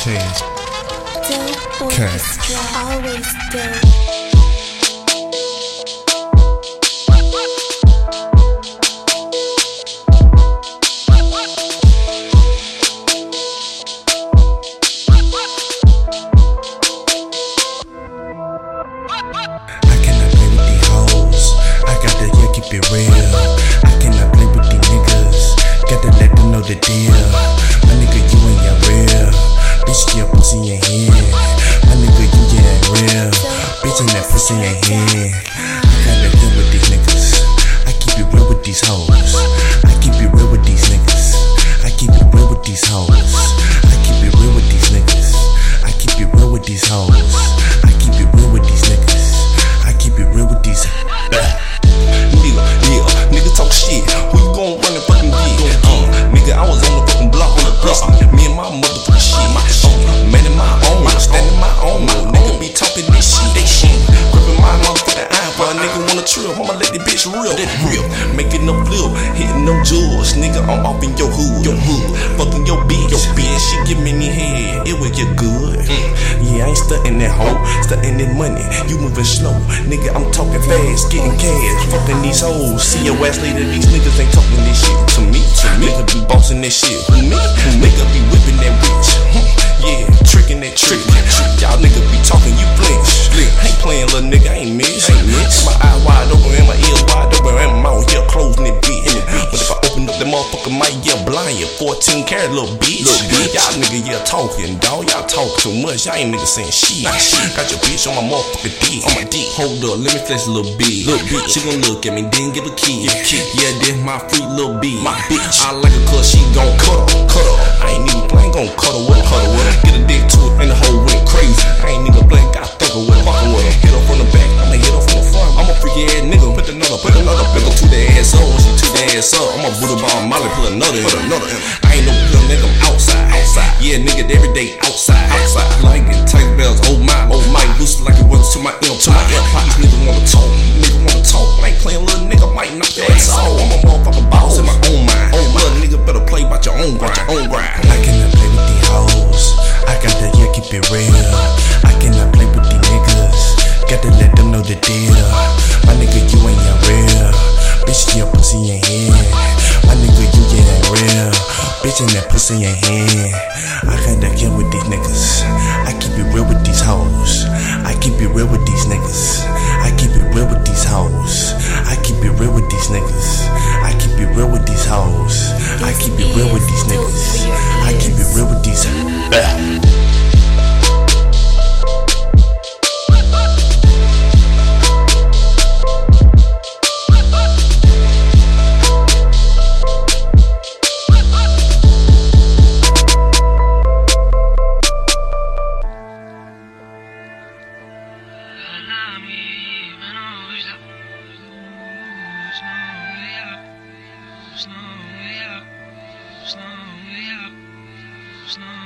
change. Okay. Be real, I cannot play with these niggas. Gotta let them know the deal. My nigga, you ain't that real. Bitch, your pussy ain't here. My nigga, you get that real. Bitch, ain't that pussy ain't here. I gotta deal with these niggas. I keep it real with these hoes. I keep it real with these niggas. I keep it real with these hoes. I keep it real with these niggas. I keep it real with these hoes. I keep it real with these niggas. I keep it real with these. Nigga talk shit, who you gon' run and fucking get? Nigga, I was on the fucking block on the block. Me and my motherfucking shit. Man in my own, standing my own. Nigga be talking this shit, they shit. Gripping my motherfucking eye while nigga wanna trill. I'ma let this bitch real, that real. Making no flip, hitting no jewels. Nigga, I'm off in your hood, fucking your bitch. She give me head, it would get good. Yeah, I ain't stuntin' that hoe, stuntin' that money. You movin' slow, nigga, I'm talkin' fast, gettin' cash, fuckin' these hoes. See your ass later, these niggas ain't talkin' this shit to me. Nigga be bossin' that shit, nigga be whippin' that bitch. Yeah, trickin' that trick. Y'all nigga be talkin', you flinch. Ain't playin', little nigga, I ain't miss. My eye wide open and my ear wide open and my mouth here closed and it beat. But if I open up that motherfucker mic, yeah, blind, yeah, 14 karat, little bitch. Y'all nigga, yeah, talking, dawg. Y'all talk too much. Y'all ain't nigga saying shit. Got your bitch on my motherfucking dick. On my dick. Hold up, let me flex a little bit. She gon' look at me, then give a key. Yeah, this my freak little bitch. My bitch. I like her 'cause she gon' cut her. I ain't even playing, gon' cut her with her. Get a dick to it and the whole went crazy. I ain't even playing, got thug her with her. Hit her from the back, I'ma hit her from the front. I'm a freaky ass nigga. Put another nigga to the ass up. She took the ass up. I'm a Buddha bomb Molly, put another. I ain't no little nigga, I'm outside. Yeah, nigga, every day outside. Like it, tight bells, oh my. Loose like it was to my ill time. These niggas wanna talk, I ain't playing, little nigga, might knock your ass off. I'm a motherfucking boss in my own mind. Little nigga better play about your own grind. I cannot play with these hoes. I gotta, yeah, keep it real. I cannot play with these niggas. Gotta let them know the deal. My nigga, you ain't that real. Bitch, your pussy ain't here. My nigga, you get that real. Bitch, and that pussy ain't here. I gotta get with these niggas. I keep it real with these hoes. I keep it real with these niggas. I keep it real with these hoes. I keep it real with these niggas. I keep it real with these hoes. I keep it real with these niggas. I keep it real with these. Snow, yeah.